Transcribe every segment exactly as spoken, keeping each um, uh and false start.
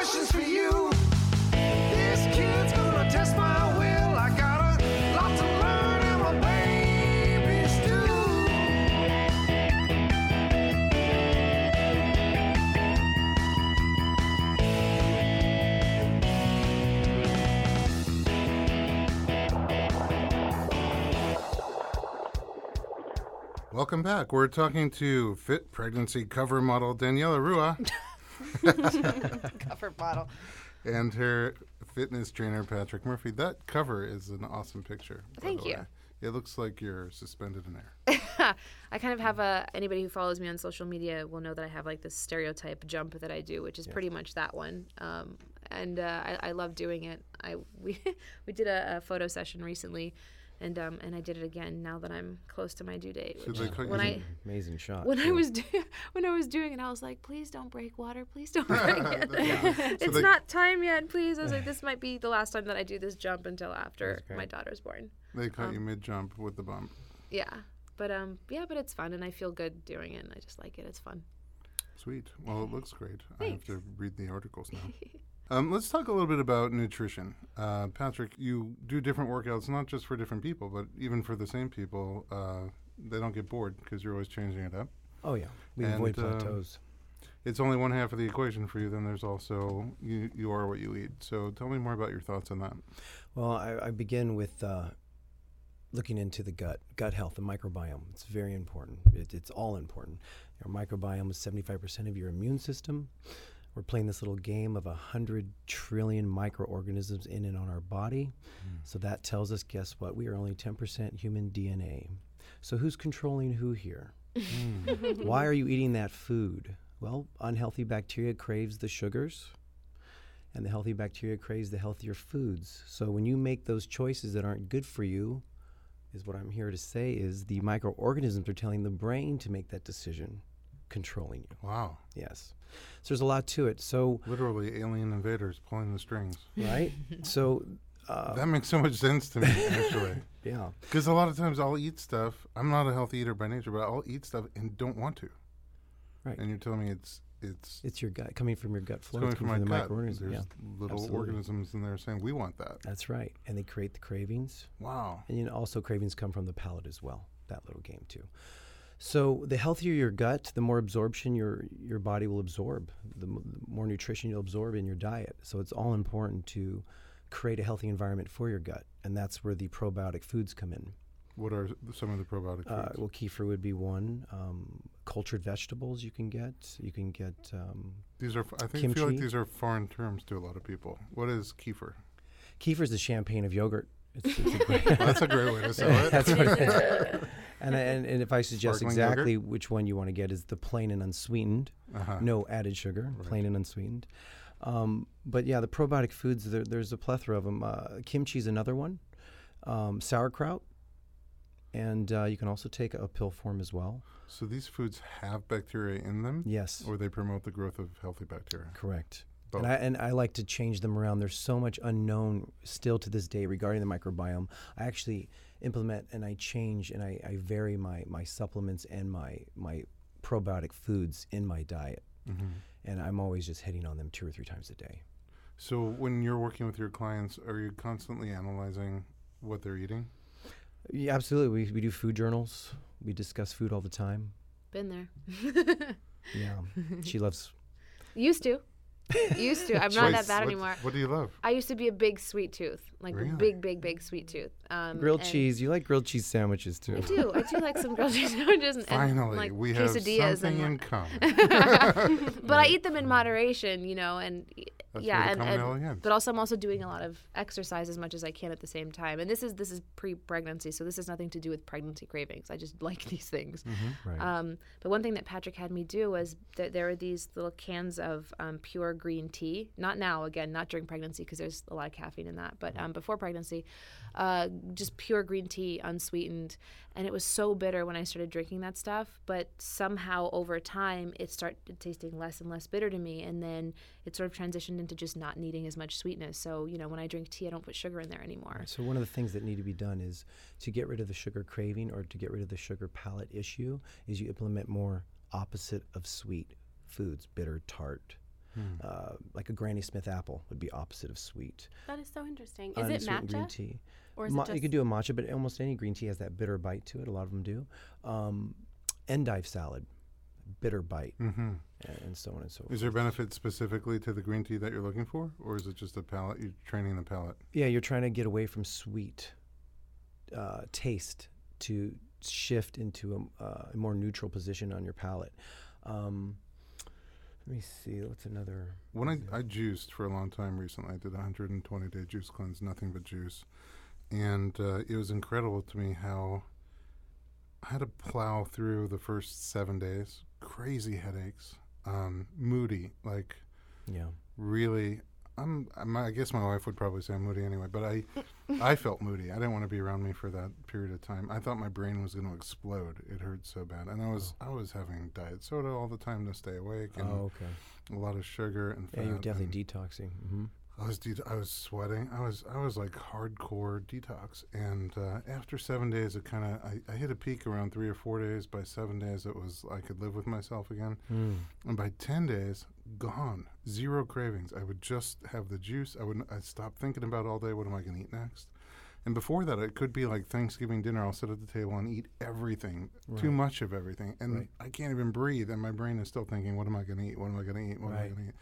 questions for you. This kid's gonna test my will. I got a lot to learn and my babies do. Welcome back. We're talking to fit pregnancy cover model Daniela Ruah. Cover model. And her fitness trainer, Patrick Murphy. That cover is an awesome picture. Thank you. Way. It looks like you're suspended in air. I kind of have a, anybody who follows me on social media will know that I have like this stereotype jump that I do, which is yeah. pretty much that one. Um, and uh, I, I love doing it. I We we did a, a photo session recently. And um and I did it again now that I'm close to my due date. Which so they when I, amazing shot. When too. I was do, when I was doing it, I was like, please don't break water, please don't break it. Yeah. So it's they, not time yet, please. I was like, this might be the last time that I do this jump until after my daughter's born. They caught um, you mid jump with the bump. Yeah, but um yeah, but it's fun and I feel good doing it. And I just like it. It's fun. Sweet. Well, it looks great. Thanks. I have to read the articles now. Um, let's talk a little bit about nutrition. Uh, Patrick, you do different workouts, not just for different people, but even for the same people. Uh, they don't get bored because you're always changing it up. Oh, yeah. We and, avoid plateaus. Uh, it's only one half of the equation for you. Then there's also you, you are what you eat. So tell me more about your thoughts on that. Well, I, I begin with uh, looking into the gut, gut health, the microbiome. It's very important. It, it's all important. Your microbiome is seventy-five percent of your immune system. We're playing this little game of one hundred trillion microorganisms in and on our body. Mm. So that tells us, guess what? We are only ten percent human D N A. So who's controlling who here? Mm. Why are you eating that food? Well, unhealthy bacteria craves the sugars, and the healthy bacteria craves the healthier foods. So when you make those choices that aren't good for you, is what I'm here to say, is the microorganisms are telling the brain to make that decision, controlling you. Wow. Yes. So there's a lot to it. So literally alien invaders pulling the strings. Right? So uh, that makes so much sense to me, actually. Yeah. Because a lot of times I'll eat stuff. I'm not a healthy eater by nature, but I'll eat stuff and don't want to. Right. And you're telling me it's it's it's your gut coming from your gut flora. It's coming from, from my the gut. Microorganisms. There's yeah. little Absolutely. organisms in there saying we want that. That's right. And they create the cravings. Wow. And you know, also cravings come from the palate as well. That little game too. So the healthier your gut, the more absorption your your body will absorb, the, m- the more nutrition you'll absorb in your diet. So it's all important to create a healthy environment for your gut, and that's where the probiotic foods come in. What are some of the probiotic uh, foods? Well, kefir would be one. Um, cultured vegetables you can get. You can get um, These are. F- I think feel like these are foreign terms to a lot of people. What is kefir? Kefir is the champagne of yogurt. It's, it's a great well, that's a great way to sell it. That's what it is. And, and and if I suggest Sparkling exactly yogurt? Which one you want to get is the plain and unsweetened, uh-huh. no added sugar, right. plain and unsweetened. Um, but yeah, the probiotic foods, there, there's a plethora of them. Uh, kimchi is another one, um, sauerkraut, and uh, you can also take a pill form as well. So these foods have bacteria in them? Yes. Or they promote the growth of healthy bacteria? Correct. And I, and I like to change them around. There's so much unknown still to this day regarding the microbiome. I actually implement and I change and I, I vary my, my supplements and my, my probiotic foods in my diet. Mm-hmm. And I'm always just hitting on them two or three times a day. So when you're working with your clients, are you constantly analyzing what they're eating? Yeah, absolutely. We, we do food journals. We discuss food all the time. Been there. Yeah. She loves. Used to. Used to. I'm not that bad what, anymore. What do you love? I used to be a big sweet tooth. Like really? big, big, big sweet tooth. Um, grilled cheese. You like grilled cheese sandwiches, too. I do. I do like some grilled cheese sandwiches. And, Finally, and, like, we have something in common. But I eat them in moderation, you know, and That's yeah. And, and, but also I'm also doing a lot of exercise as much as I can at the same time. And this is this is pre-pregnancy, so this has nothing to do with pregnancy cravings. I just like these things. Mm-hmm, right. um, but one thing that Patrick had me do was that there were these little cans of um, pure green tea. Not now, again, not during pregnancy because there's a lot of caffeine in that, but um, before pregnancy, uh, just pure green tea, unsweetened. And it was so bitter when I started drinking that stuff, but somehow over time it started tasting less and less bitter to me, and then it sort of transitioned into just not needing as much sweetness. So, you know, when I drink tea, I don't put sugar in there anymore. So one of the things that need to be done is to get rid of the sugar craving or to get rid of the sugar palate issue is you implement more opposite of sweet foods, bitter, tart. Hmm. Uh, like a Granny Smith apple would be opposite of sweet. That is so interesting. Is it matcha? Green tea. Or is Ma- it just... You could do a matcha, but almost any green tea has that bitter bite to it. A lot of them do. Um, endive salad, bitter bite, mm-hmm. and, and so on and so forth. Is there benefit specifically to the green tea that you're looking for, or is it just the palate? You're training the palate. Yeah, you're trying to get away from sweet uh, taste to shift into a, uh, a more neutral position on your palate. Um, Let me see. What's another? When I, I juiced for a long time recently, I did a one hundred twenty day juice cleanse, nothing but juice. And uh, it was incredible to me how I had to plow through the first seven days. Crazy headaches, um, moody, like yeah, really. I'm, I'm. I guess my wife would probably say I'm moody anyway, but I, I felt moody. I didn't want to be around me for that period of time. I thought my brain was going to explode. It hurt so bad, and I was oh. I was having diet soda all the time to stay awake. And oh, okay. A lot of sugar and fat. Yeah, you were definitely detoxing. Mm-hmm. I was de- I was sweating. I was I was like hardcore detox. And uh, after seven days, it kind of I, I hit a peak around three or four days. By seven days, it was I could live with myself again, mm. and by ten days. Gone. Zero cravings. I would just have the juice. I wouldn't, I'd stop thinking about all day, what am I going to eat next? And before that, it could be like Thanksgiving dinner. I'll sit at the table and eat everything, right. too much of everything. And right. I can't even breathe. And my brain is still thinking, what am I going to eat? What am I going to eat? What right. am I going to eat?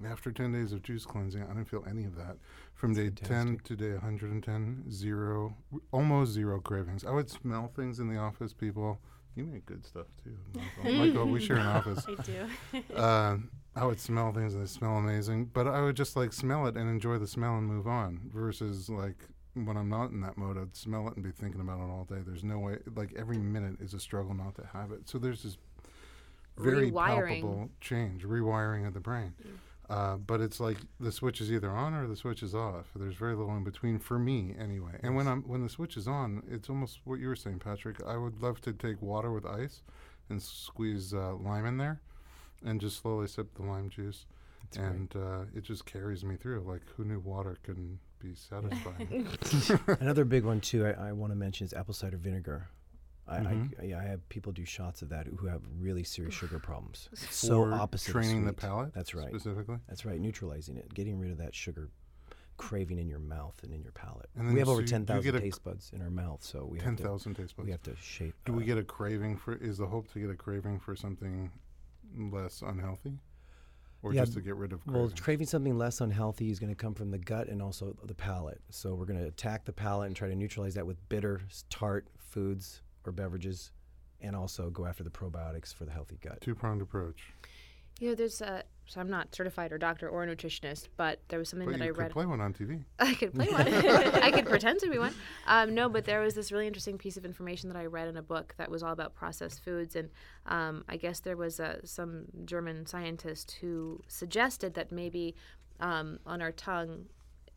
And after ten days of juice cleansing, I didn't feel any of that. From That's day fantastic. ten to day one hundred ten, zero, almost zero cravings. I would smell things in the office, people. You make good stuff, too. Michael, Michael we share an office. I do. uh, I would smell things and they smell amazing, but I would just like smell it and enjoy the smell and move on versus like when I'm not in that mode, I'd smell it and be thinking about it all day. There's no way, like every minute is a struggle not to have it. So there's this very rewiring. palpable change, rewiring of the brain. Mm. Uh, but it's like the switch is either on or the switch is off. There's very little in between for me anyway. And when I'm when the switch is on, it's almost what you were saying, Patrick. I would love to take water with ice and squeeze uh, lime in there. And just slowly sip the lime juice, That's and uh, it just carries me through. Like, who knew water can be satisfying? Another big one, too, I, I want to mention is apple cider vinegar. I, mm-hmm. I, yeah, I have people do shots of that who have really serious sugar problems. So opposite training sweet. The palate? That's right. Specifically? That's right, neutralizing it, getting rid of that sugar craving in your mouth and in your palate. And we have over so ten thousand taste buds in our mouth, so we ten, have to, taste buds. We have to shape. Do uh, we get a craving for, is the hope to get a craving for something less unhealthy, or yeah, just to get rid of craving? Well, craving something less unhealthy is going to come from the gut and also the palate. So we're going to attack the palate and try to neutralize that with bitter, tart foods or beverages, and also go after the probiotics for the healthy gut. Two-pronged approach. You know, there's a. So I'm not certified or doctor or a nutritionist, but there was something but that I read. You could play one on T V. I could play one. I could pretend to be one. Um, no, but there was this really interesting piece of information that I read in a book that was all about processed foods. And um, I guess there was uh, some German scientist who suggested that maybe um, on our tongue,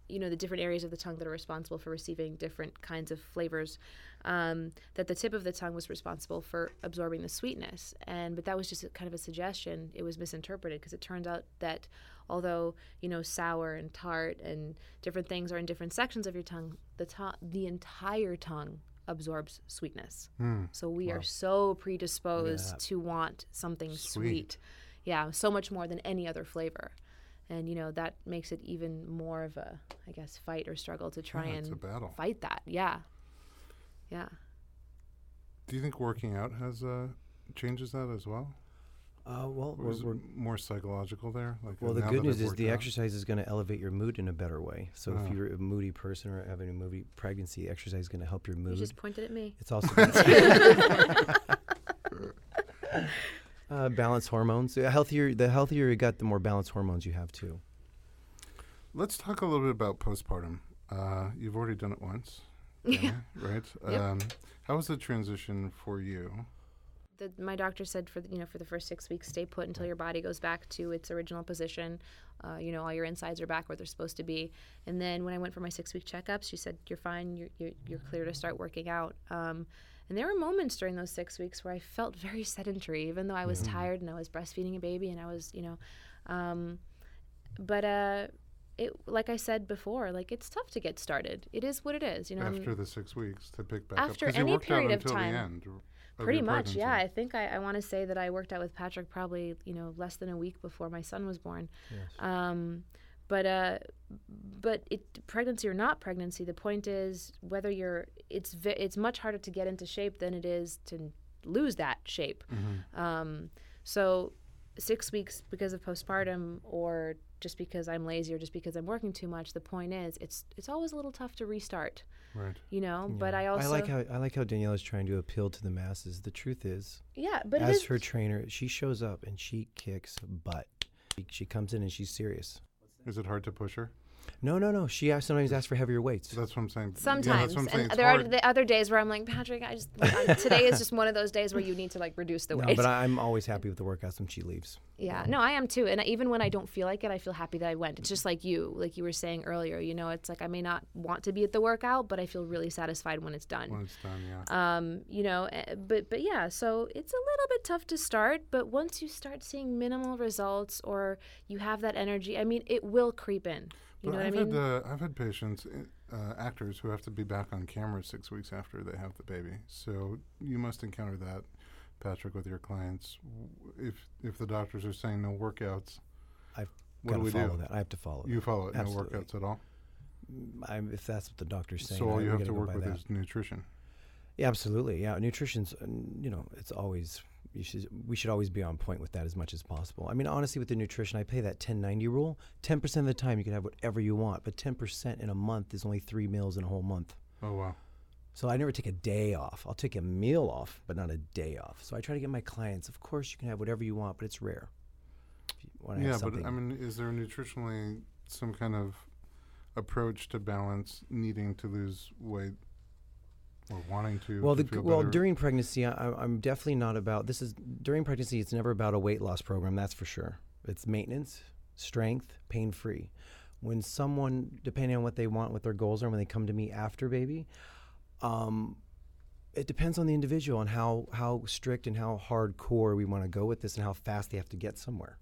you know, the different areas of the tongue that are responsible for receiving different kinds of flavors, um, that the tip of the tongue was responsible for absorbing the sweetness. And but that was just a, kind of a suggestion. It was misinterpreted because it turns out that although, you know, sour and tart and different things are in different sections of your tongue, the, to- the entire tongue absorbs sweetness. Mm, so we wow. are so predisposed yeah. to want something sweet. sweet. Yeah, so much more than any other flavor. And, you know, that makes it even more of a, I guess, fight or struggle to try yeah, and fight that. Yeah. Yeah. Do you think working out has uh, changes that as well? Uh, well, we're, we're more psychological there. Like well, the good news is the out? exercise is going to elevate your mood in a better way. So oh. if you're a moody person or having a moody pregnancy, exercise is going to help your mood. You just pointed at me. It's also Uh, balanced hormones. The healthier, the healthier you got, the more balanced hormones you have too. Let's talk a little bit about postpartum. Uh, you've already done it once, yeah, right? Yep. Um, how was the transition for you? The, my doctor said for the, you know for the first six weeks, stay put until your body goes back to its original position. Uh, you know, all your insides are back where they're supposed to be. And then when I went for my six week checkups, she said you're fine. You're you're, you're clear to start working out. Um, And there were moments during those six weeks where I felt very sedentary, even though I was mm-hmm. tired and I was breastfeeding a baby and I was, you know, um, but uh, it like I said before, like it's tough to get started. It is what it is, you know. After I'm, the six weeks to pick back after up. After any you worked period out of until time. The end. Pretty much, yeah. I think I, I want to say that I worked out with Patrick probably, you know, less than a week before my son was born. Yes. Um, but uh, but it, pregnancy or not pregnancy, the point is whether you're it's vi- it's much harder to get into shape than it is to lose that shape. Mm-hmm. Um, so six weeks because of postpartum or just because I'm lazy or just because I'm working too much, the point is it's it's always a little tough to restart. Right. You know, yeah. But I also I like how I like how Daniela's trying to appeal to the masses. The truth is, yeah, but as her trainer, she shows up and she kicks butt. She, she comes in and she's serious. Is it hard to push her? No, no, no. She sometimes asks for heavier weights. That's what I'm saying. Sometimes. Yeah, that's what I'm saying. And there hard. Are the other days where I'm like, Patrick, I just I, today is just one of those days where you need to like reduce the weight. No, but I'm always happy with the workouts when she leaves. Yeah. No, I am too. And even when I don't feel like it, I feel happy that I went. It's just like you, like you were saying earlier, you know, it's like I may not want to be at the workout, but I feel really satisfied when it's done. When it's done, yeah. Um, you know, but but yeah, so it's a little bit tough to start, but once you start seeing minimal results or you have that energy, I mean, it will creep in. You know I've, I mean? had, uh, I've had patients, uh, actors, who have to be back on camera six weeks after they have the baby. So you must encounter that, Patrick, with your clients. If if the doctors are saying no workouts, I've what got do to we follow do? that. I have to follow it. You follow it, Absolutely. No workouts at all? I'm, if that's what the doctor's saying. So all you have to work with that. Is nutrition. Yeah, absolutely. Yeah, nutrition's, you know, it's always... You should, we should always be on point with that as much as possible. I mean, honestly, with the nutrition, I pay that ten ninety rule. ten percent of the time, you can have whatever you want, but ten percent in a month is only three meals in a whole month. Oh, wow. So I never take a day off. I'll take a meal off, but not a day off. So I try to get my clients, of course, you can have whatever you want, but it's rare. If you want to yeah, have something. But I mean, is there nutritionally some kind of approach to balance needing to lose weight? Or wanting to well, to the, feel well during pregnancy, I, I'm definitely not about this. Is during pregnancy, it's never about a weight loss program, that's for sure. It's maintenance, strength, pain free. When someone, depending on what they want, what their goals are, when they come to me after baby, um, it depends on the individual and how how strict and how hardcore we want to go with this and how fast they have to get somewhere.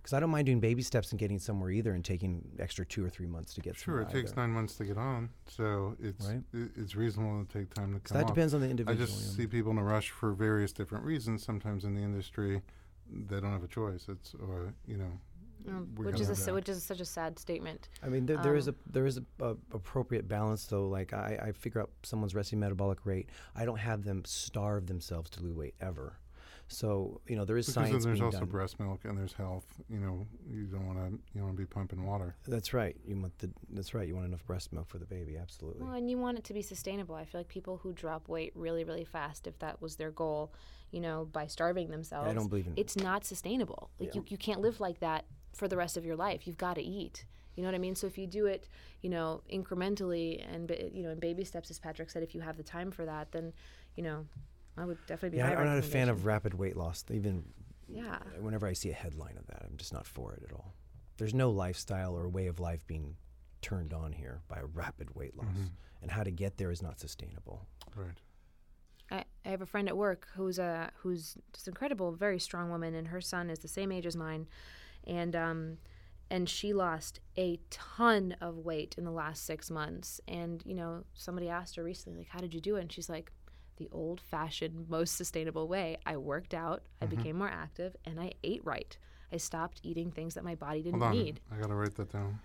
Because I don't mind doing baby steps and getting somewhere either, and taking extra two or three months to get sure, somewhere. Sure, it either. takes nine months to get on, so it's right? it, it's reasonable to take time to come so that off. Depends on the individual. I just yeah. see people in a rush for various different reasons. Sometimes in the industry, they don't have a choice. It's or you know, mm, which is a, which is such a sad statement. I mean, there, there um, is a there is a, a appropriate balance though. Like I, I figure out someone's resting metabolic rate. I don't have them starve themselves to lose weight ever. So, you know, there is because science being done. Because there's also breast milk and there's health. You know, you don't want to you want to be pumping water. That's right. You want the, That's right. You want enough breast milk for the baby, absolutely. Well, and you want it to be sustainable. I feel like people who drop weight really, really fast, if that was their goal, you know, by starving themselves. I don't believe in it. It's not sustainable. Like, yeah. you, you can't live like that for the rest of your life. You've got to eat. You know what I mean? So if you do it, you know, incrementally and, you know, in baby steps, as Patrick said, if you have the time for that, then, you know... I would definitely be yeah, I'm not a fan of rapid weight loss. Even yeah. whenever I see a headline of that, I'm just not for it at all. There's no lifestyle or way of life being turned on here by rapid weight loss. Mm-hmm. And how to get there is not sustainable. Right. I, I have a friend at work who's a who's just incredible, very strong woman, and her son is the same age as mine. And um and she lost a ton of weight in the last six months. And, you know, somebody asked her recently, like, how did you do it? And she's like, the old-fashioned, most sustainable way. I worked out, I mm-hmm. became more active, and I ate right. I stopped eating things that my body didn't Hold on. need. I gotta write that down.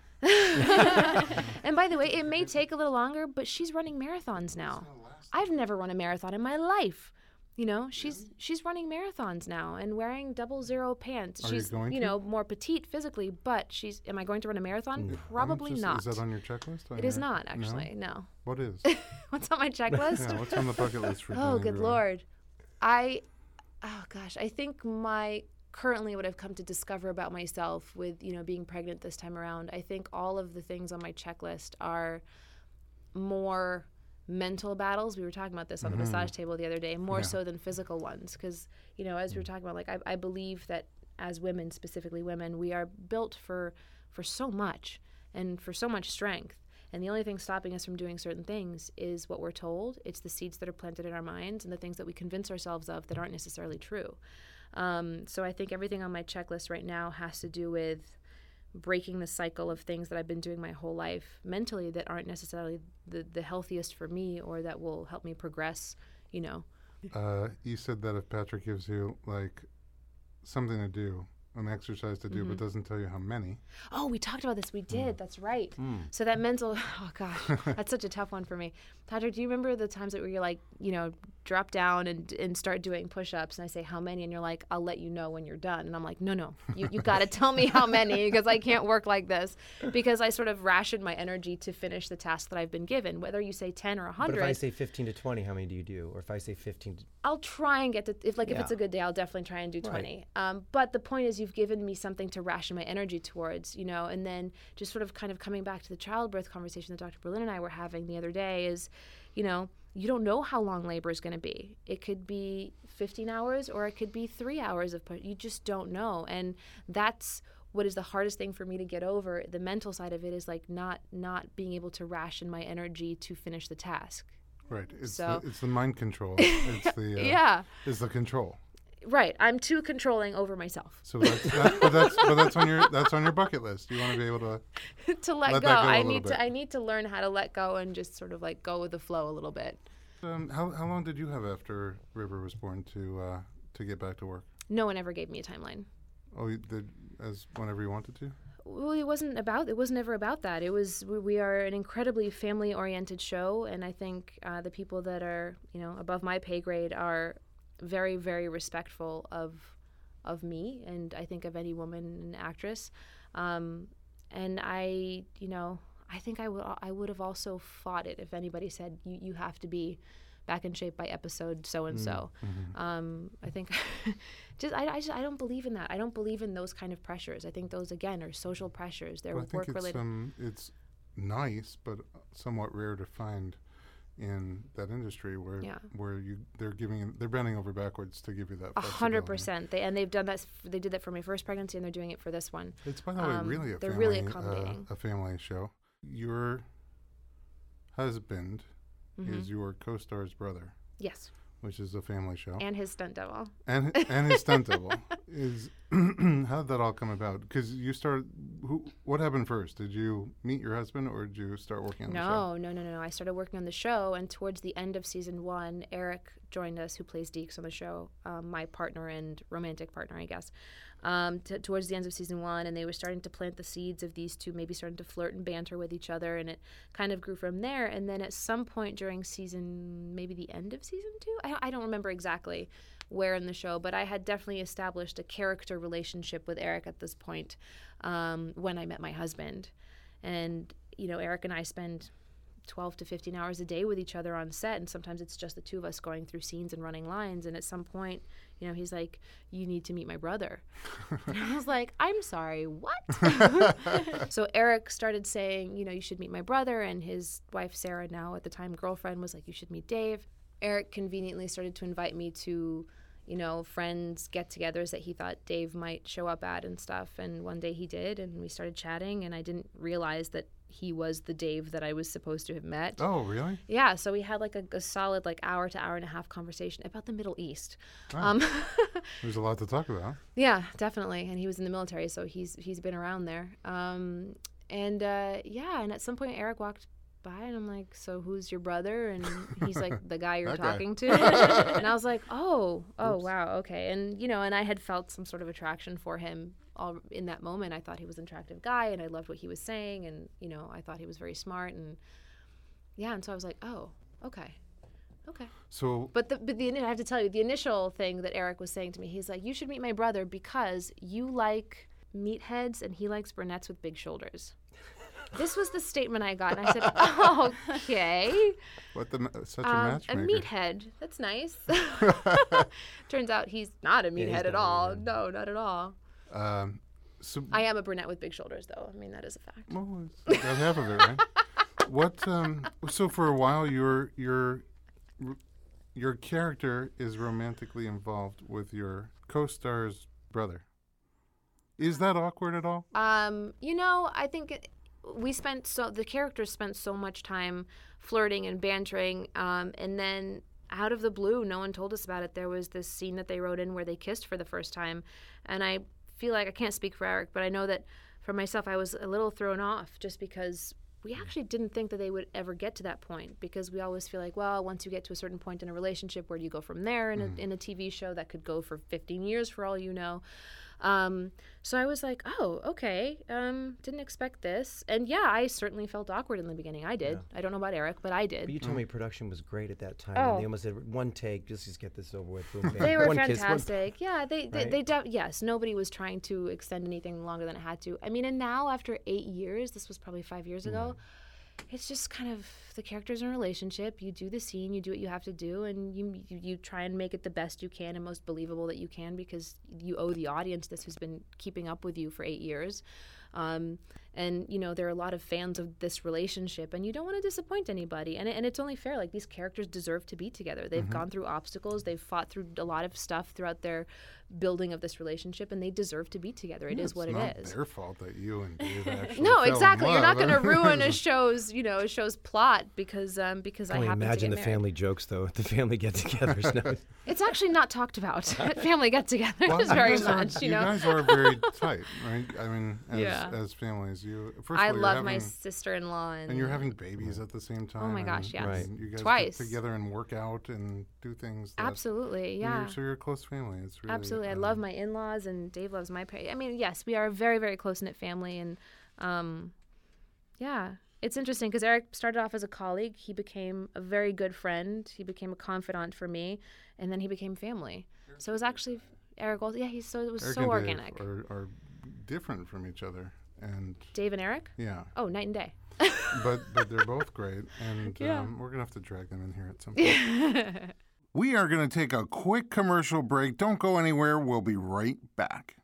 And by the way, it may take a little longer, but she's running marathons now. I've never run a marathon in my life. You know, she's she's running marathons now and wearing double zero pants. Are she's you, going you know to? more petite physically, but she's. Am I going to run a marathon? Yeah. Probably just, not. Is that on your checklist? It is not actually. No. no. What is? What's on my checklist? Yeah, what's on the bucket list for? Oh, good lord, I. Oh gosh, I think my currently what I've come to discover about myself with you know being pregnant this time around. I think all of the things on my checklist are more. Mental battles. We were talking about this on the mm-hmm. massage table the other day, more yeah. so than physical ones, because you know, as mm-hmm. we were talking about, like I, I believe that as women, specifically women, we are built for for so much and for so much strength, and the only thing stopping us from doing certain things is what we're told. It's the seeds that are planted in our minds and the things that we convince ourselves of that aren't necessarily true. Um, so I think everything on my checklist right now has to do with breaking the cycle of things that I've been doing my whole life mentally that aren't necessarily the, the healthiest for me or that will help me progress, you know, uh, you said that if Patrick gives you, like, something to do, an exercise to do, mm-hmm. but doesn't tell you how many. Oh, we talked about this. We did. Mm. That's right. Mm. So that mental, oh gosh, that's such a tough one for me. Patrick, do you remember the times that we were like, you know, drop down and and start doing push-ups, and I say, how many? And you're like, I'll let you know when you're done. And I'm like, no, no, you you got to tell me how many, because I can't work like this, because I sort of ration my energy to finish the task that I've been given, whether you say ten or one hundred. But if I say fifteen to twenty, how many do you do? Or if I say fifteen to... I'll try and get to, if like yeah. if it's a good day, I'll definitely try and do twenty. Right. Um, but the point is, you've given me something to ration my energy towards, you know. And then just sort of kind of coming back to the childbirth conversation that Doctor Berlin and I were having the other day is, you know, you don't know how long labor is going to be. It could be fifteen hours or it could be three hours of push. You just don't know. And that's what is the hardest thing for me to get over. The mental side of it is like not not being able to ration my energy to finish the task. Right. It's, so. the, it's the mind control. It's the, uh, yeah. It's the control. Right, I'm too controlling over myself. So that's, that's, but that's but that's on your that's on your bucket list. You want to be able to to let, let go. go I need to I need to learn how to let go and just sort of like go with the flow a little bit. Um, how how long did you have after River was born to uh, to get back to work? No one ever gave me a timeline. Oh, you did, as whenever you wanted to? Well, it wasn't about. It was never about that. It was. We, we are an incredibly family-oriented show, and I think uh, the people that are, you know, above my pay grade are very, very respectful of of me, and I think of any woman and actress. Um, and I, you know, I think I would I would have also fought it if anybody said you you have to be back in shape by episode so and so. I think just I I just I don't believe in that. I don't believe in those kind of pressures. I think those again are social pressures. They're well, work related. Um, it's nice, but somewhat rare to find in that industry where yeah. where you they're giving they're bending over backwards to give you that a hundred percent. They and they've done that they did that for my first pregnancy, and they're doing it for this one. It's by the way um, really a they're family, really accommodating. Uh, a family show. Your husband mm-hmm. is your co-star's brother. Yes. Which is a family show. And his stunt double. And and his stunt double is how did that all come about? Because you started. Who? What happened first? Did you meet your husband, or did you start working on no, the show? No, no, no, no. I started working on the show, and towards the end of season one, Eric joined us, who plays Deeks on the show, um, my partner and romantic partner, I guess. Um, t- towards the end of season one, and they were starting to plant the seeds of these two, maybe starting to flirt and banter with each other, and it kind of grew from there. And then at some point during season, maybe the end of season two, I I don't remember exactly where in the show, but I had definitely established a character relationship with Eric at this point um, when I met my husband. And, you know, Eric and I spend twelve to fifteen hours a day with each other on set, and sometimes it's just the two of us going through scenes and running lines. And at some point, you know, he's like, you need to meet my brother. And I was like, I'm sorry, what? So Eric started saying, you know, you should meet my brother, and his wife Sarah, now at the time girlfriend, was like, you should meet Dave. Eric conveniently started to invite me to, you know, friends get-togethers that he thought Dave might show up at and stuff. And one day he did, and we started chatting, and I didn't realize that he was the Dave that I was supposed to have met. Oh, really? Yeah. So we had like a, a solid like hour to hour and a half conversation about the Middle East. Oh. Um, There's a lot to talk about. Yeah, definitely. And he was in the military, so he's he's been around there. Um, and uh, yeah, and at some point Eric walked by, and I'm like, so who's your brother? And he's like, the guy you're talking guy. to. And I was like, oh, oh, Oops. wow, okay. And, you know, and I had felt some sort of attraction for him all in that moment. I thought he was an attractive guy, and I loved what he was saying, and, you know, I thought he was very smart, and yeah, and so I was like, oh, okay. Okay. So, but the, but the I have to tell you, the initial thing that Eric was saying to me, he's like, you should meet my brother because you like meatheads and he likes brunettes with big shoulders. This was the statement I got, and I said, oh, okay. What the, such a um, matchmaker. A meathead. That's nice. Turns out he's not a meathead yeah, at all. Meathead. No, not at all. Um, so I am a brunette with big shoulders, though. I mean, that is a fact. Well, that's half of it, right? What, um, so for a while, your, your, your character is romantically involved with your co-star's brother. Is that awkward at all? Um, you know, I think... It, We spent so the characters spent so much time flirting and bantering, um, and then out of the blue, no one told us about it. There was this scene that they wrote in where they kissed for the first time, and I feel like I can't speak for Eric, but I know that for myself, I was a little thrown off just because we actually didn't think that they would ever get to that point, because we always feel like, well, once you get to a certain point in a relationship, where do you go from there in, mm. a, in a T V show that could go for fifteen years for all you know. Um, so I was like, oh, okay, um, didn't expect this. And yeah, I certainly felt awkward in the beginning. I did. Yeah. I don't know about Eric, but I did. But you told mm. me production was great at that time. Oh. And they almost said, one take, just, just get this over with. Boom, they were one fantastic. Kiss, one... Yeah, they, they, right? they de- yes, nobody was trying to extend anything longer than it had to. I mean, and now after eight years, this was probably five years mm. ago, it's just kind of the characters in a relationship. You do the scene, you do what you have to do, and you, you you try and make it the best you can and most believable that you can, because you owe the audience this, who's been keeping up with you for eight years. Um, and, you know, there are a lot of fans of this relationship, and you don't want to disappoint anybody. And, and it's only fair. Like, these characters deserve to be together. They've mm-hmm. gone through obstacles. They've fought through a lot of stuff throughout their building of this relationship, and they deserve to be together. It yeah, is what it is. It's not their fault that you and Dave actually No, exactly. You're not going to ruin a show's, you know, a show's plot because um, because I, I happen to get married. Imagine the family jokes, though, at the family get-togethers. No. It's actually not talked about at family get-togethers well, very much, are, you know. You guys are very tight, right? I mean, as, yeah. as families, you. First I all, love having, my sister-in-law, and, and you're having babies at the same time. Oh my gosh, yes, right. You guys Twice. get together and work out and do things. That, absolutely, yeah. You're, so you're a close family. It's really absolutely. Um, I love my in-laws, and Dave loves my parents. I mean, yes, we are a very, very close-knit family, and um, yeah, it's interesting because Eric started off as a colleague. He became a very good friend. He became a confidant for me, and then he became family. Sure. So it was actually Eric. Yeah, he's so it was Eric so and organic. Dave are, are different from each other. And Dave and Eric? Yeah. Oh, night and day. but but they're both great, and yeah. um, we're going to have to drag them in here at some point. We are going to take a quick commercial break. Don't go anywhere. We'll be right back.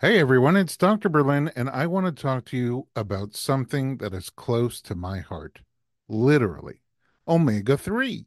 Hey, everyone. It's Doctor Berlin, and I want to talk to you about something that is close to my heart. Literally. omega three.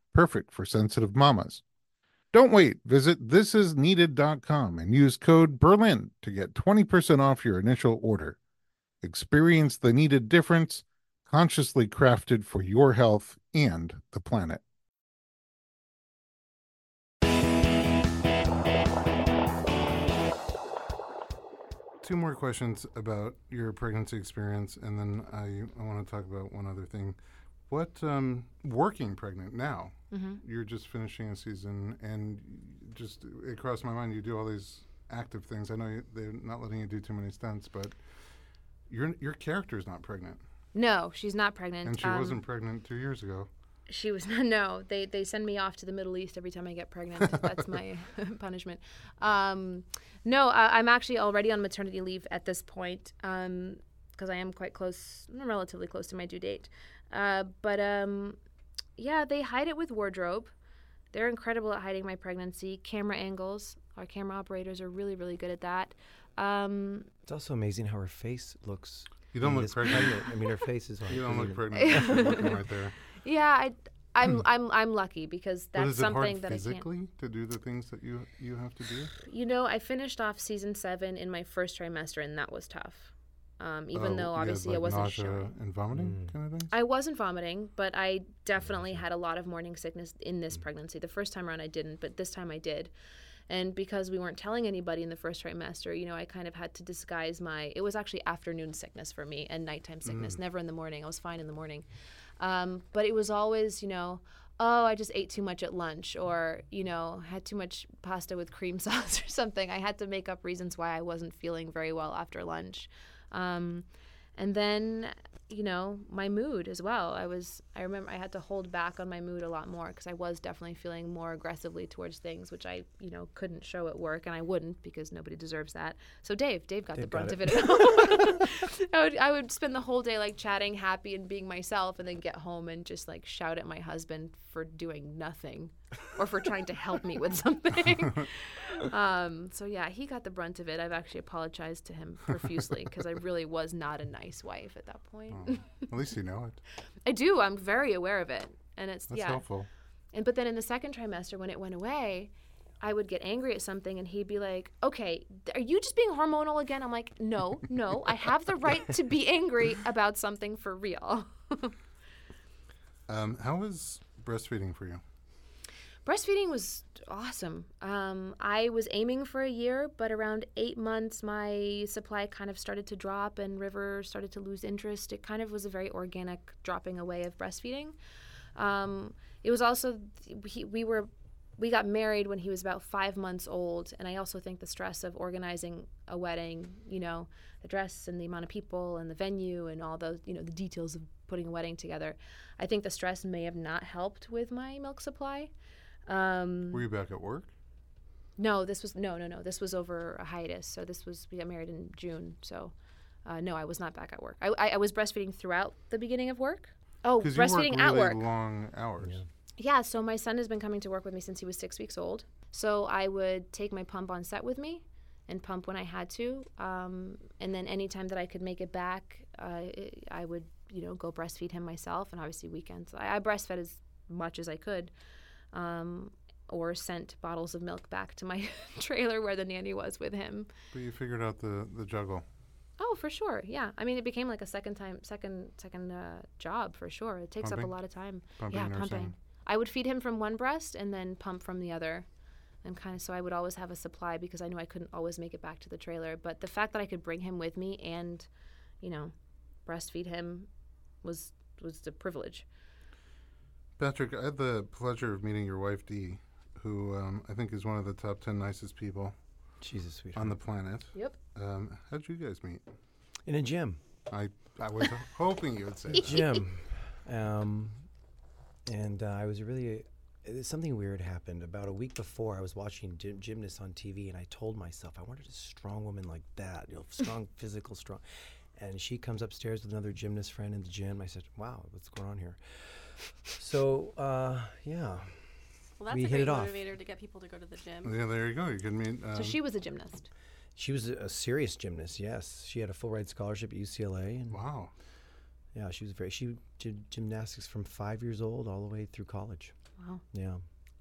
Perfect for sensitive mamas. Don't wait. Visit this is needed dot com and use code Berlin to get twenty percent off your initial order. Experience the Needed difference, consciously crafted for your health and the planet. Two more questions about your pregnancy experience, and then I, I want to talk about one other thing. What, um, working pregnant now, mm-hmm. you're just finishing a season, and just it crossed my mind, you do all these active things. I know you, they're not letting you do too many stunts, but your your character's not pregnant. No, she's not pregnant. And she um, wasn't pregnant two years ago. She was not. No, they, they send me off to the Middle East every time I get pregnant. That's my punishment. Um, no, I, I'm actually already on maternity leave at this point, because um, I am quite close, relatively close to my due date. Uh, but, um, yeah, they hide it with wardrobe. They're incredible at hiding my pregnancy. Camera angles. Our camera operators are really, really good at that. Um, it's also amazing how her face looks. You don't look pregnant. pregnant. I mean, her face is like. You don't look pregnant. Right there. Yeah, I, I'm, I'm, I'm lucky because that's but is something it hard that I can't. Physically to do the things that you, you have to do? You know, I finished off season seven in my first trimester, and that was tough. Um, even oh, though obviously yeah, like I wasn't showing. And vomiting mm. kind of things? I wasn't vomiting, but I definitely had a lot of morning sickness in this mm. pregnancy. The first time around I didn't, but this time I did. And because we weren't telling anybody in the first trimester, you know, I kind of had to disguise my, it was actually afternoon sickness for me and nighttime sickness, mm. never in the morning. I was fine in the morning. Um, but it was always, you know, oh, I just ate too much at lunch, or, you know, had too much pasta with cream sauce or something. I had to make up reasons why I wasn't feeling very well after lunch. Um, and then you know, my mood as well. I was, I remember I had to hold back on my mood a lot more because I was definitely feeling more aggressively towards things, which I, you know, couldn't show at work, and I wouldn't because nobody deserves that. So Dave, Dave got Dave the brunt got it. of it. I would, I would spend the whole day like chatting, happy and being myself, and then get home and just like shout at my husband for doing nothing or for trying to help me with something. Um, so yeah, he got the brunt of it. I've actually apologized to him profusely because I really was not a nice wife at that point. Oh, at least you know it. I do. I'm very aware of it, and it's That's yeah. helpful. And but then in the second trimester, when it went away, I would get angry at something, and he'd be like, "Okay, are you just being hormonal again?" I'm like, "No, no. I have the right to be angry about something for real." um, how was breastfeeding for you? Breastfeeding was awesome. Um, I was aiming for a year, but around eight months, my supply kind of started to drop and River started to lose interest. It kind of was a very organic dropping away of breastfeeding. Um, it was also, he, we were, we got married when he was about five months old, and I also think the stress of organizing a wedding, you know, the dress and the amount of people and the venue and all those, you know, the details of putting a wedding together. I think the stress may have not helped with my milk supply. Um, Were you back at work? No, this was no, no, no. This was over a hiatus. So this was we got married in June. So uh, no, I was not back at work. I, I, I was breastfeeding throughout the beginning of work. Oh, breastfeeding at work. Really long hours. Yeah. yeah. So my son has been coming to work with me since he was six weeks old. So I would take my pump on set with me, and pump when I had to, um, and then any time that I could make it back, uh, it, I would you know go breastfeed him myself, and obviously weekends. I, I breastfed as much as I could. Um, or sent bottles of milk back to my trailer where the nanny was with him. But you figured out the, the juggle. Oh, for sure. Yeah. I mean, it became like a second time, second, second uh, job for sure. It takes pumping? up a lot of time. Pumping yeah, pumping. Something. I would feed him from one breast and then pump from the other. And kind of so I would always have a supply because I knew I couldn't always make it back to the trailer. But the fact that I could bring him with me and, you know, breastfeed him was was a privilege. Patrick, I had the pleasure of meeting your wife, Dee, who um, I think is one of the top ten nicest people She's a sweetheart. on the planet. Yep. Um, how'd you guys meet? In a gym. I I was hoping you would say that. Gym. Um, and uh, I was really, uh, something weird happened. About a week before, I was watching gym, gymnasts on T V, and I told myself, I wanted a strong woman like that, you know, strong, physical, strong. And she comes upstairs with another gymnast friend in the gym. I said, wow, what's going on here? So, uh, yeah. Well, that's we a great motivator off. to get people to go to the gym. Yeah, there you go. You can meet. Um, so she was a gymnast. She was a, a serious gymnast. Yes, she had a full ride scholarship at U C L A. And wow. Yeah, she was very. She did gymnastics from five years old all the way through college. Wow. Yeah.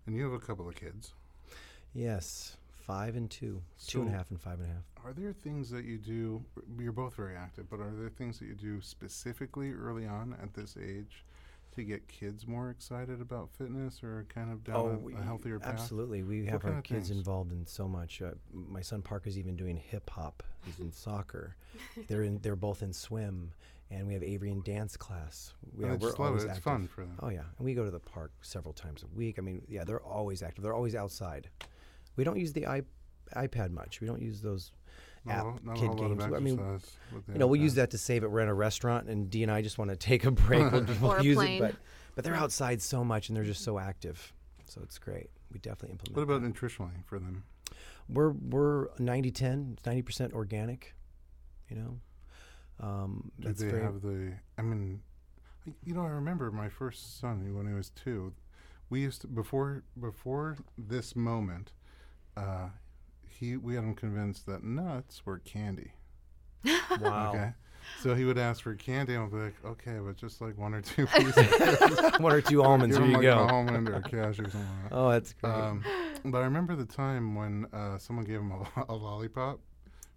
And you have a couple of kids. Yes, five and two, so two and a half and five and a half. Are there things that you do? You're both very active, but are there things that you do specifically early on at this age to get kids more excited about fitness or kind of down oh, a, we, a healthier path? Absolutely. We what have our kids things? involved in so much. Uh, my son Parker's even doing hip-hop. He's in soccer. They're in. They're both in swim. And we have Avery in dance class. We are, we're always it. It's active. fun for them. Oh, yeah. And we go to the park several times a week. I mean, yeah, they're always active. They're always outside. We don't use the iP- iPad much. We don't use those app no, kid games. I mean, you know, we'll use that to save it. We're in a restaurant, and Dee and I just want to take a break. We'll, we'll or use a plane. it, but but they're outside so much, and they're just so active. So it's great. We definitely implement. What about that. nutritionally for them? We're we're ninety ten, ninety percent organic. You know, um, do that's they very have the? I mean, you know, I remember my first son when he was two. We used to before before this moment. Uh, He, we had him convinced that nuts were candy. Wow. Okay. So he would ask for candy, and I'd be like, okay, but just like one or two pieces. One or two almonds, here you like go. An almond or a cashew or something like that. Oh, that's great. Um, but I remember the time when uh, someone gave him a, lo- a lollipop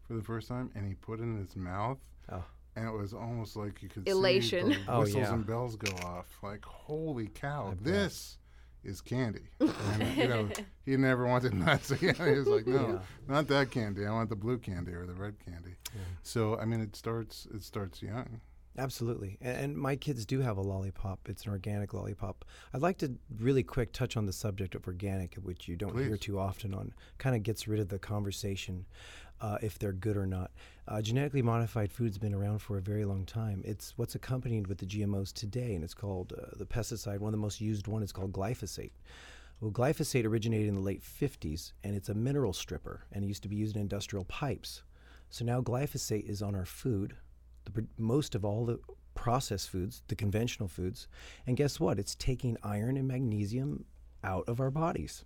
for the first time, and he put it in his mouth. Oh. And it was almost like you could Elation. see the oh, whistles yeah. and bells go off. Like, holy cow, I this... bet. is candy. And, you know, he never wanted nuts again. He was like, no, yeah. not that candy. I want the blue candy or the red candy. Yeah. So, I mean, it starts it starts young. Absolutely. And my kids do have a lollipop. It's an organic lollipop. I'd like to really quick touch on the subject of organic, which you don't Please. hear too often on. Kind of gets rid of the conversation uh, if they're good or not. Uh, genetically modified food's been around for a very long time. It's what's accompanied with the G M Os today, and it's called uh, the pesticide. One of the most used one is called glyphosate. Well, glyphosate originated in the late fifties, and it's a mineral stripper, and it used to be used in industrial pipes. So now glyphosate is on our food. The, most of all the processed foods, the conventional foods, and guess what? It's taking iron and magnesium out of our bodies.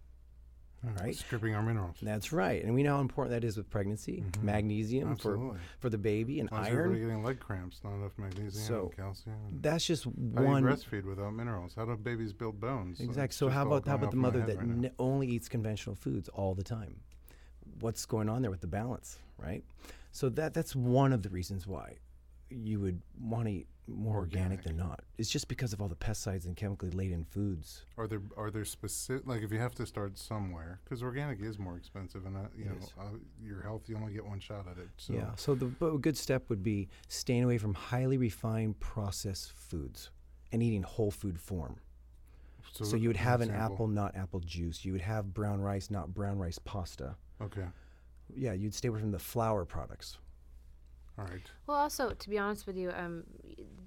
All right, stripping our minerals. That's right, and we know how important that is with pregnancy. Mm-hmm. Magnesium Absolutely. for for the baby, and Plus iron. Getting leg cramps, not enough magnesium, so and calcium. And that's just one. How do you breastfeed without minerals? How do babies build bones? Exactly. So, so how about how about the mother that right n- only eats conventional foods all the time? What's going on there with the balance, right? So that that's one of the reasons why you would want to eat more organic. organic than not. It's just because of all the pesticides and chemically laden foods. Are there are there specific, like if you have to start somewhere, because organic is more expensive and, uh, you it know, uh, your health, you only get one shot at it. So. Yeah, so the but a good step would be staying away from highly refined processed foods and eating whole food form. So, so you would have an example. apple, not apple juice. You would have brown rice, not brown rice pasta. Okay. Yeah, you'd stay away from the flour products. All right. Well, also, to be honest with you, um,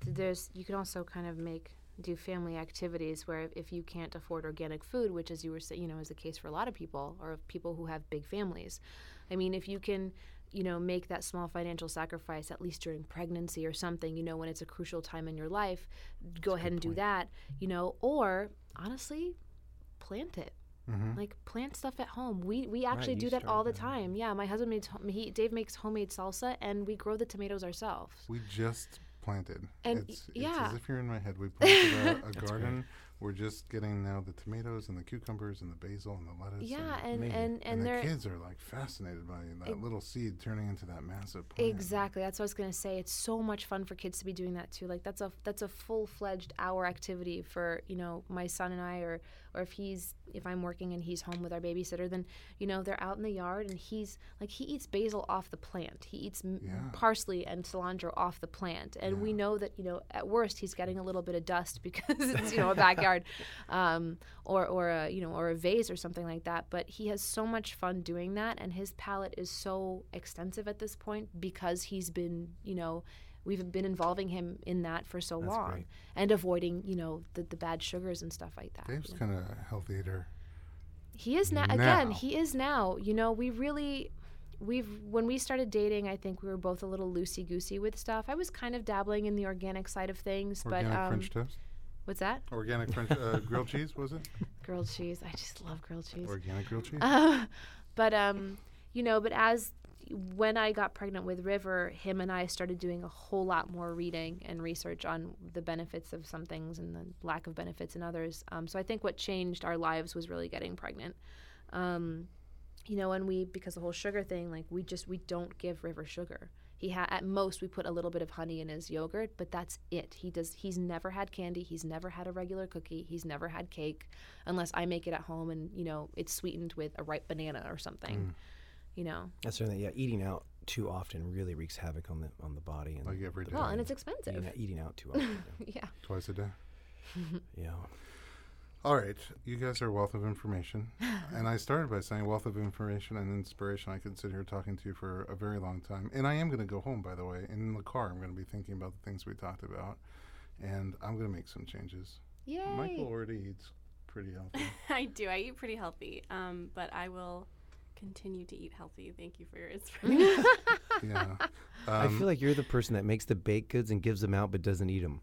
there's you can also kind of make do family activities where if you can't afford organic food, which as you were saying, you know, is the case for a lot of people or people who have big families. I mean, if you can, you know, make that small financial sacrifice at least during pregnancy or something, you know, when it's a crucial time in your life, go That's ahead and point. do that, you know, or honestly, plant it. Mm-hmm. Like plant stuff at home. We we actually right, do that all the time. That. Yeah, my husband made he Dave makes homemade salsa, and we grow the tomatoes ourselves. We just planted. And it's, yeah, it's as if you're in my head. We planted a, a garden. Great. We're just getting now the tomatoes and the cucumbers and the basil and the lettuce. Yeah, and and, and, and, and the kids are like fascinated by that it, little seed turning into that massive plant. Exactly. That's what I was gonna say. It's so much fun for kids to be doing that too. Like that's a that's a full fledged hour activity for, you know, my son and I, or or if he's if I'm working and he's home with our babysitter, then, you know, they're out in the yard and he's like he eats basil off the plant. He eats yeah. m- parsley and cilantro off the plant, and yeah. we know that, you know, at worst he's getting a little bit of dust because it's, you know, a backyard. Um, or, or a, you know, or a vase or something like that. But he has so much fun doing that, and his palate is so extensive at this point because he's been, you know, we've been involving him in that for so That's long great. and avoiding, you know, the, the bad sugars and stuff like that. Dave's kind of a health eater. He is now, again, he is now, you know, we really... We've when we started dating, I think we were both a little loosey-goosey with stuff. I was kind of dabbling in the organic side of things. Organic but, um, French toast? What's that? Organic French uh, grilled cheese, was it? Grilled cheese. I just love grilled cheese. Organic grilled cheese. Uh, but, um, you know, but as when I got pregnant with River, him and I started doing a whole lot more reading and research on the benefits of some things and the lack of benefits in others. Um, so I think what changed our lives was really getting pregnant. Um, you know, and we, because the whole sugar thing, like we just, we don't give River sugar. He ha- at most we put a little bit of honey in his yogurt, but that's it. He does. He's never had candy. He's never had a regular cookie. He's never had cake, unless I make it at home and, you know, it's sweetened with a ripe banana or something. Mm. You know. That's certainly yeah. Eating out too often really wreaks havoc on the on the body. And like every day. Well, and it's expensive. Eating, eating out too often. yeah. Twice a day. yeah. All right, you guys are a wealth of information, and I started by saying wealth of information and inspiration. I could sit here talking to you for a very long time, and I am going to go home, by the way, and in the car I'm going to be thinking about the things we talked about, and I'm going to make some changes. Yay! Michael already eats pretty healthy. I do. I eat pretty healthy, um, but I will continue to eat healthy. Thank you for your inspiration. yeah. Um, I feel like you're the person that makes the baked goods and gives them out but doesn't eat them.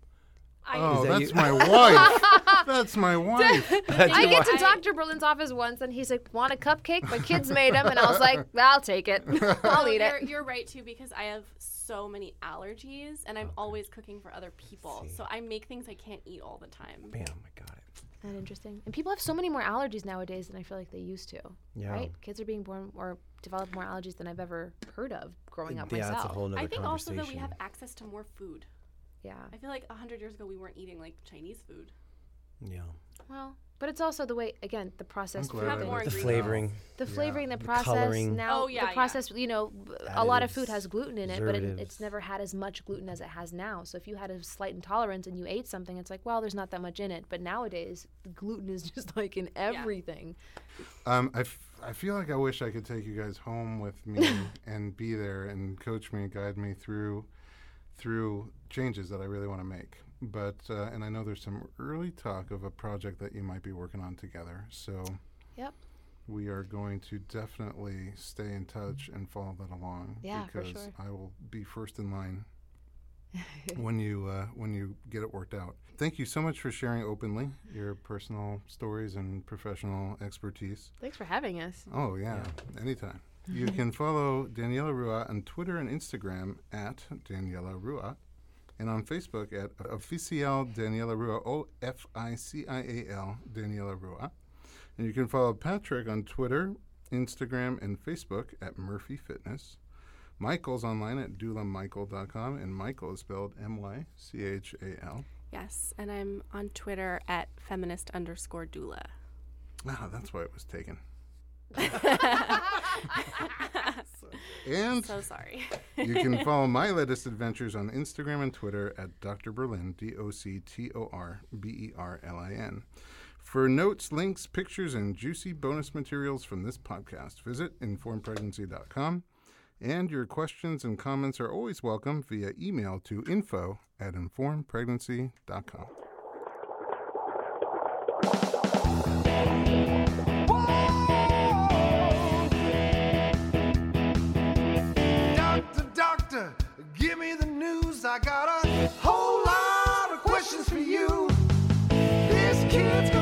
I oh, that that's you? my wife. That's my wife. That's I get to Doctor Berlin's office once, and he's like, want a cupcake? My kids made them, and I was like, I'll take it. I'll no, eat you're, it. You're right, too, because I have so many allergies, and I'm okay. always cooking for other people. See. So I make things I can't eat all the time. Bam, I got it. Isn't that interesting? And people have so many more allergies nowadays than I feel like they used to, yeah. right? Kids are being born or develop more allergies than I've ever heard of growing up yeah, myself. Yeah, that's a whole nother I think also that we have access to more food. Yeah. I feel like one hundred years ago we weren't eating, like, Chinese food. Yeah. Well, But it's also the way, again, the processed food. The flavoring. The flavoring, yeah. the process. The coloring. Now, oh, yeah, the process, yeah. you know, Additives, a lot of food has gluten in it, but it, it's never had as much gluten as it has now. So if you had a slight intolerance and you ate something, it's like, well, there's not that much in it. But nowadays, the gluten is just like in everything. Yeah. Um, I, f- I feel like I wish I could take you guys home with me and be there and coach me and guide me through through changes that I really want to make. But uh, and I know there's some early talk of a project that you might be working on together. So yep. we are going to definitely stay in touch and follow that along. Yeah, because for sure. I will be first in line when you uh, when you get it worked out. Thank you so much for sharing openly your personal stories and professional expertise. Thanks for having us. Oh yeah, yeah. Anytime. You can follow Daniela Ruah on Twitter and Instagram at Daniela Ruah. And on Facebook at Oficial Daniela Ruah, O F I C I A L, Daniela Ruah. And you can follow Patrick on Twitter, Instagram, and Facebook at Murphy Fitness. Michael's online at doula michael dot com, and Michael is spelled M Y C H A L. Yes, and I'm on Twitter at feminist underscore doula. Ah, that's why it was taken. And so sorry. You can follow my latest adventures on Instagram and Twitter at Doctor Berlin, D O C T O R B E R L I N. For notes, links, pictures, and juicy bonus materials from this podcast, visit informed pregnancy dot com. And your questions and comments are always welcome via email to info at informed pregnancy dot com. Give me the news, I got a whole lot of questions for you. This kid's